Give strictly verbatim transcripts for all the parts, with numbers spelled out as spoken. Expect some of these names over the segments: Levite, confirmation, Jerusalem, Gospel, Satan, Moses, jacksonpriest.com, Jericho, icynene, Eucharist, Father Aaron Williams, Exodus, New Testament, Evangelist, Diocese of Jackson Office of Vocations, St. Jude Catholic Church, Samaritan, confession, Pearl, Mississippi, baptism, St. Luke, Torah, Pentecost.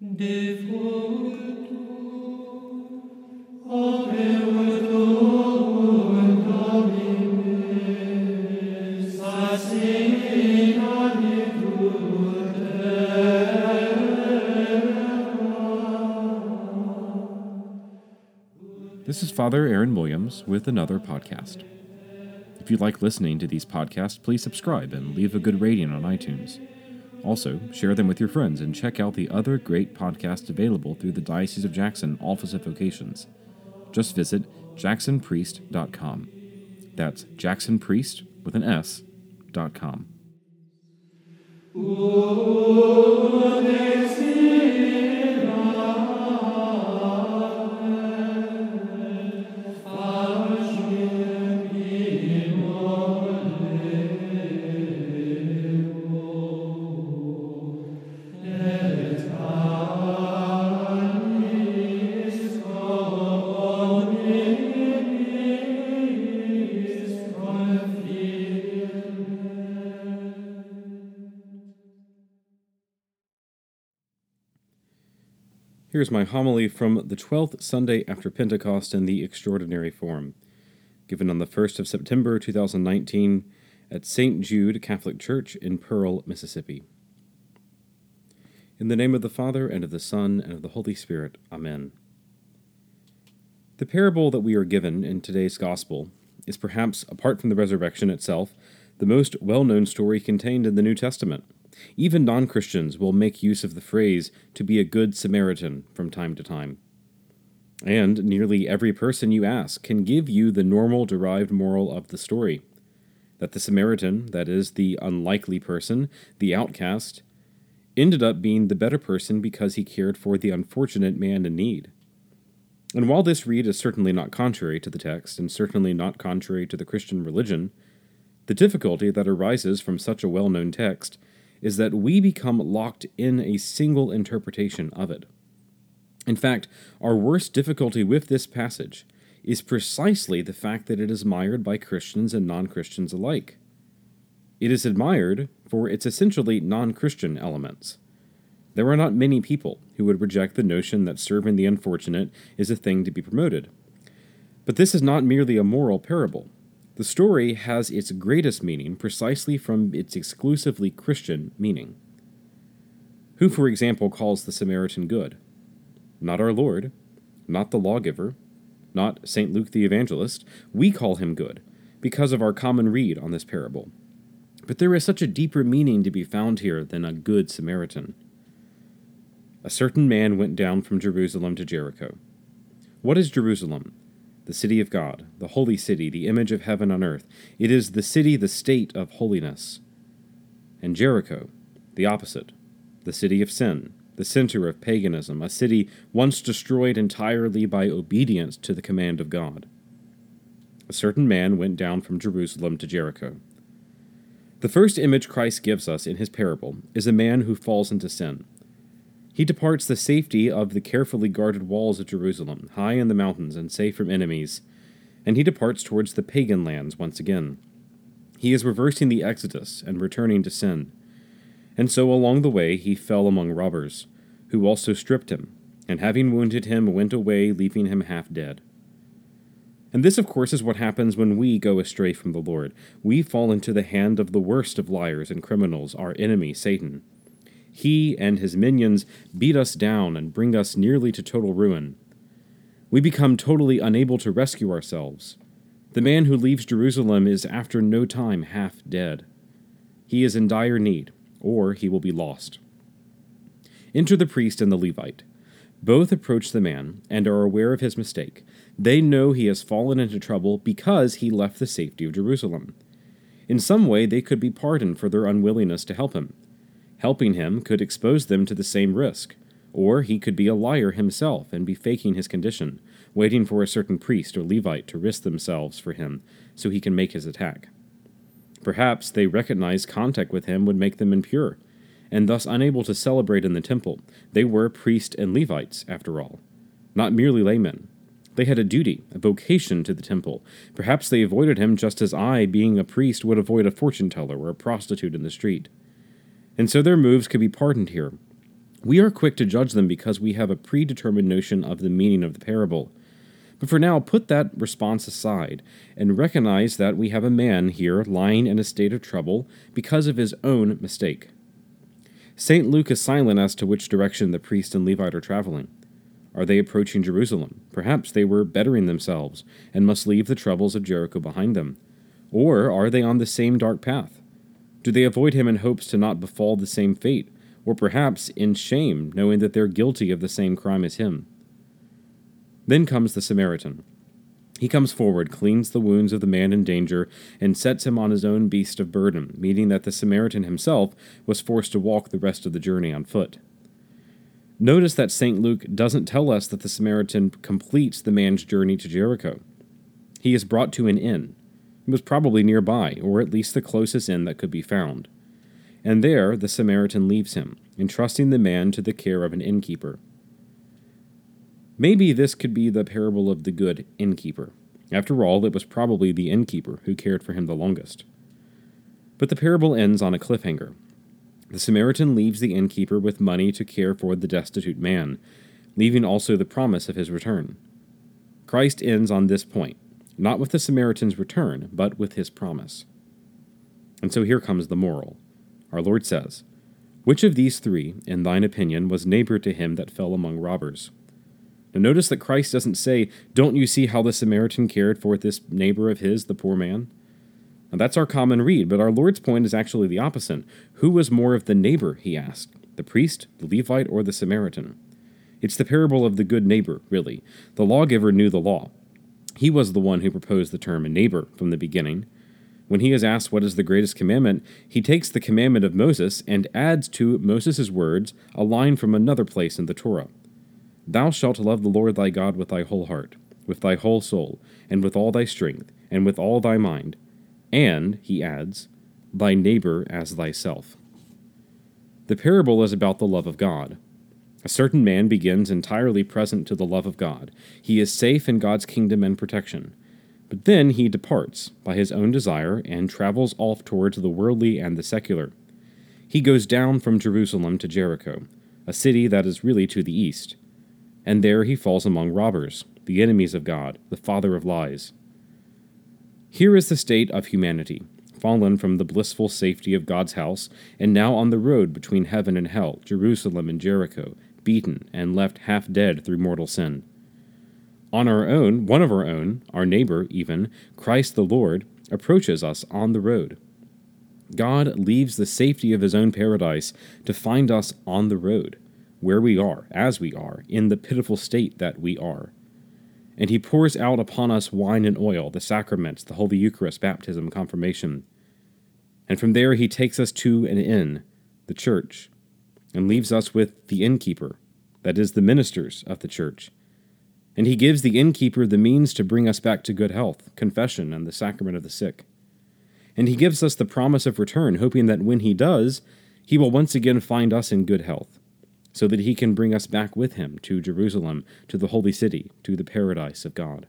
This is Father Aaron Williams with another podcast. If you like listening to these podcasts, please subscribe and leave a good rating on iTunes. Also, share them with your friends and check out the other great podcasts available through the Diocese of Jackson Office of Vocations. Just visit jackson priest dot com. That's jacksonpriest with an S, dot com. Here's my homily from the twelfth Sunday after Pentecost in the extraordinary form, given on the first of September two thousand nineteen at Saint Jude Catholic Church in Pearl, Mississippi. In the name of the Father, and of the Son, and of the Holy Spirit. Amen. The parable that we are given in today's Gospel is perhaps, apart from the resurrection itself, the most well-known story contained in the New Testament. Even non-Christians will make use of the phrase to be a good Samaritan from time to time. And nearly every person you ask can give you the normal derived moral of the story, that the Samaritan, that is, the unlikely person, the outcast, ended up being the better person because he cared for the unfortunate man in need. And while this read is certainly not contrary to the text and certainly not contrary to the Christian religion, the difficulty that arises from such a well-known text is that we become locked in a single interpretation of it. In fact, our worst difficulty with this passage is precisely the fact that it is admired by Christians and non-Christians alike. It is admired for its essentially non-Christian elements. There are not many people who would reject the notion that serving the unfortunate is a thing to be promoted. But this is not merely a moral parable. The story has its greatest meaning precisely from its exclusively Christian meaning. Who, for example, calls the Samaritan good? Not our Lord, not the lawgiver, not Saint Luke the Evangelist. We call him good because of our common read on this parable. But there is such a deeper meaning to be found here than a good Samaritan. A certain man went down from Jerusalem to Jericho. What is Jerusalem? The city of God, the holy city, the image of heaven on earth. It is the city, the state of holiness. And Jericho, the opposite, the city of sin, the center of paganism, a city once destroyed entirely by obedience to the command of God. A certain man went down from Jerusalem to Jericho. The first image Christ gives us in his parable is a man who falls into sin. He departs the safety of the carefully guarded walls of Jerusalem, high in the mountains and safe from enemies, and he departs towards the pagan lands once again. He is reversing the Exodus and returning to sin. And so along the way he fell among robbers, who also stripped him, and having wounded him went away, leaving him half dead. And this, of course, is what happens when we go astray from the Lord. We fall into the hand of the worst of liars and criminals, our enemy, Satan. He and his minions beat us down and bring us nearly to total ruin. We become totally unable to rescue ourselves. The man who leaves Jerusalem is after no time half dead. He is in dire need, or he will be lost. Enter the priest and the Levite. Both approach the man and are aware of his mistake. They know he has fallen into trouble because he left the safety of Jerusalem. In some way, they could be pardoned for their unwillingness to help him. Helping him could expose them to the same risk, or he could be a liar himself and be faking his condition, waiting for a certain priest or Levite to risk themselves for him so he can make his attack. Perhaps they recognized contact with him would make them impure, and thus unable to celebrate in the temple. They were priests and Levites, after all, not merely laymen. They had a duty, a vocation to the temple. Perhaps they avoided him just as I, being a priest, would avoid a fortune teller or a prostitute in the street. And so their moves could be pardoned here. We are quick to judge them because we have a predetermined notion of the meaning of the parable. But for now, put that response aside and recognize that we have a man here lying in a state of trouble because of his own mistake. Saint Luke is silent as to which direction the priest and Levite are traveling. Are they approaching Jerusalem? Perhaps they were bettering themselves and must leave the troubles of Jericho behind them. Or are they on the same dark path? Do they avoid him in hopes to not befall the same fate, or perhaps in shame, knowing that they're guilty of the same crime as him? Then comes the Samaritan. He comes forward, cleans the wounds of the man in danger, and sets him on his own beast of burden, meaning that the Samaritan himself was forced to walk the rest of the journey on foot. Notice that Saint Luke doesn't tell us that the Samaritan completes the man's journey to Jericho. He is brought to an inn. It was probably nearby, or at least the closest inn that could be found. And there the Samaritan leaves him, entrusting the man to the care of an innkeeper. Maybe this could be the parable of the good innkeeper. After all, it was probably the innkeeper who cared for him the longest. But the parable ends on a cliffhanger. The Samaritan leaves the innkeeper with money to care for the destitute man, leaving also the promise of his return. Christ ends on this point, not with the Samaritan's return, but with his promise. And so here comes the moral. Our Lord says, "Which of these three, in thine opinion, was neighbor to him that fell among robbers?" Now notice that Christ doesn't say, "Don't you see how the Samaritan cared for this neighbor of his, the poor man?" Now that's our common read, but our Lord's point is actually the opposite. Who was more of the neighbor, he asked, the priest, the Levite, or the Samaritan? It's the parable of the good neighbor, really. The lawgiver knew the law. He was the one who proposed the term neighbor from the beginning. When he is asked what is the greatest commandment, he takes the commandment of Moses and adds to Moses' words a line from another place in the Torah. "Thou shalt love the Lord thy God with thy whole heart, with thy whole soul, and with all thy strength, and with all thy mind. And," he adds, "thy neighbor as thyself." The parable is about the love of God. A certain man begins entirely present to the love of God. He is safe in God's kingdom and protection. But then he departs by his own desire and travels off towards the worldly and the secular. He goes down from Jerusalem to Jericho, a city that is really to the east. And there he falls among robbers, the enemies of God, the father of lies. Here is the state of humanity, fallen from the blissful safety of God's house, and now on the road between heaven and hell, Jerusalem and Jericho, beaten and left half dead through mortal sin. On our own, one of our own, our neighbor even, Christ the Lord, approaches us on the road. God leaves the safety of his own paradise to find us on the road, where we are, as we are, in the pitiful state that we are. And he pours out upon us wine and oil, the sacraments, the Holy Eucharist, baptism, confirmation. And from there he takes us to an inn, the church, and leaves us with the innkeeper, that is, the ministers of the church. And he gives the innkeeper the means to bring us back to good health, confession, and the sacrament of the sick. And he gives us the promise of return, hoping that when he does, he will once again find us in good health, so that he can bring us back with him to Jerusalem, to the holy city, to the paradise of God.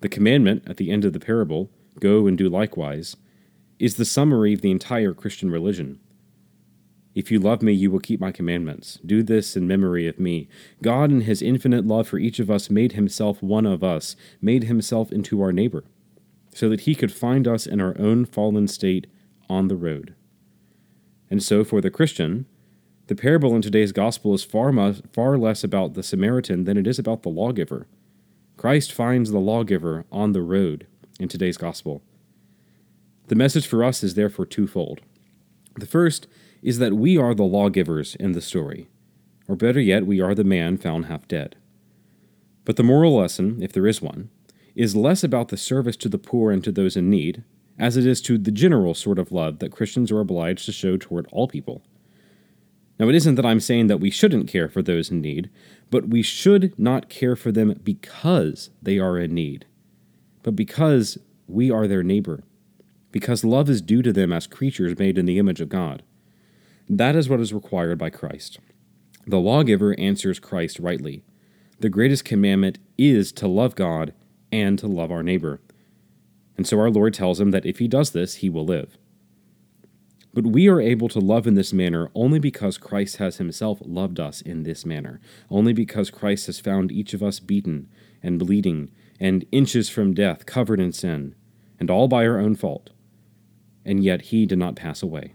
The commandment at the end of the parable, "Go and do likewise," is the summary of the entire Christian religion. "If you love me, you will keep my commandments. Do this in memory of me." God, in his infinite love for each of us, made himself one of us, made himself into our neighbor, so that he could find us in our own fallen state on the road. And so, for the Christian, the parable in today's gospel is far, much, far less about the Samaritan than it is about the lawgiver. Christ finds the lawgiver on the road in today's gospel. The message for us is therefore twofold. The first is that we are the lawgivers in the story, or better yet, we are the man found half dead. But the moral lesson, if there is one, is less about the service to the poor and to those in need, as it is to the general sort of love that Christians are obliged to show toward all people. Now, it isn't that I'm saying that we shouldn't care for those in need, but we should not care for them because they are in need, but because we are their neighbor, because love is due to them as creatures made in the image of God. That is what is required by Christ. The lawgiver answers Christ rightly. The greatest commandment is to love God and to love our neighbor. And so our Lord tells him that if he does this, he will live. But we are able to love in this manner only because Christ has himself loved us in this manner, only because Christ has found each of us beaten and bleeding and inches from death, covered in sin, and all by our own fault. And yet he did not pass away.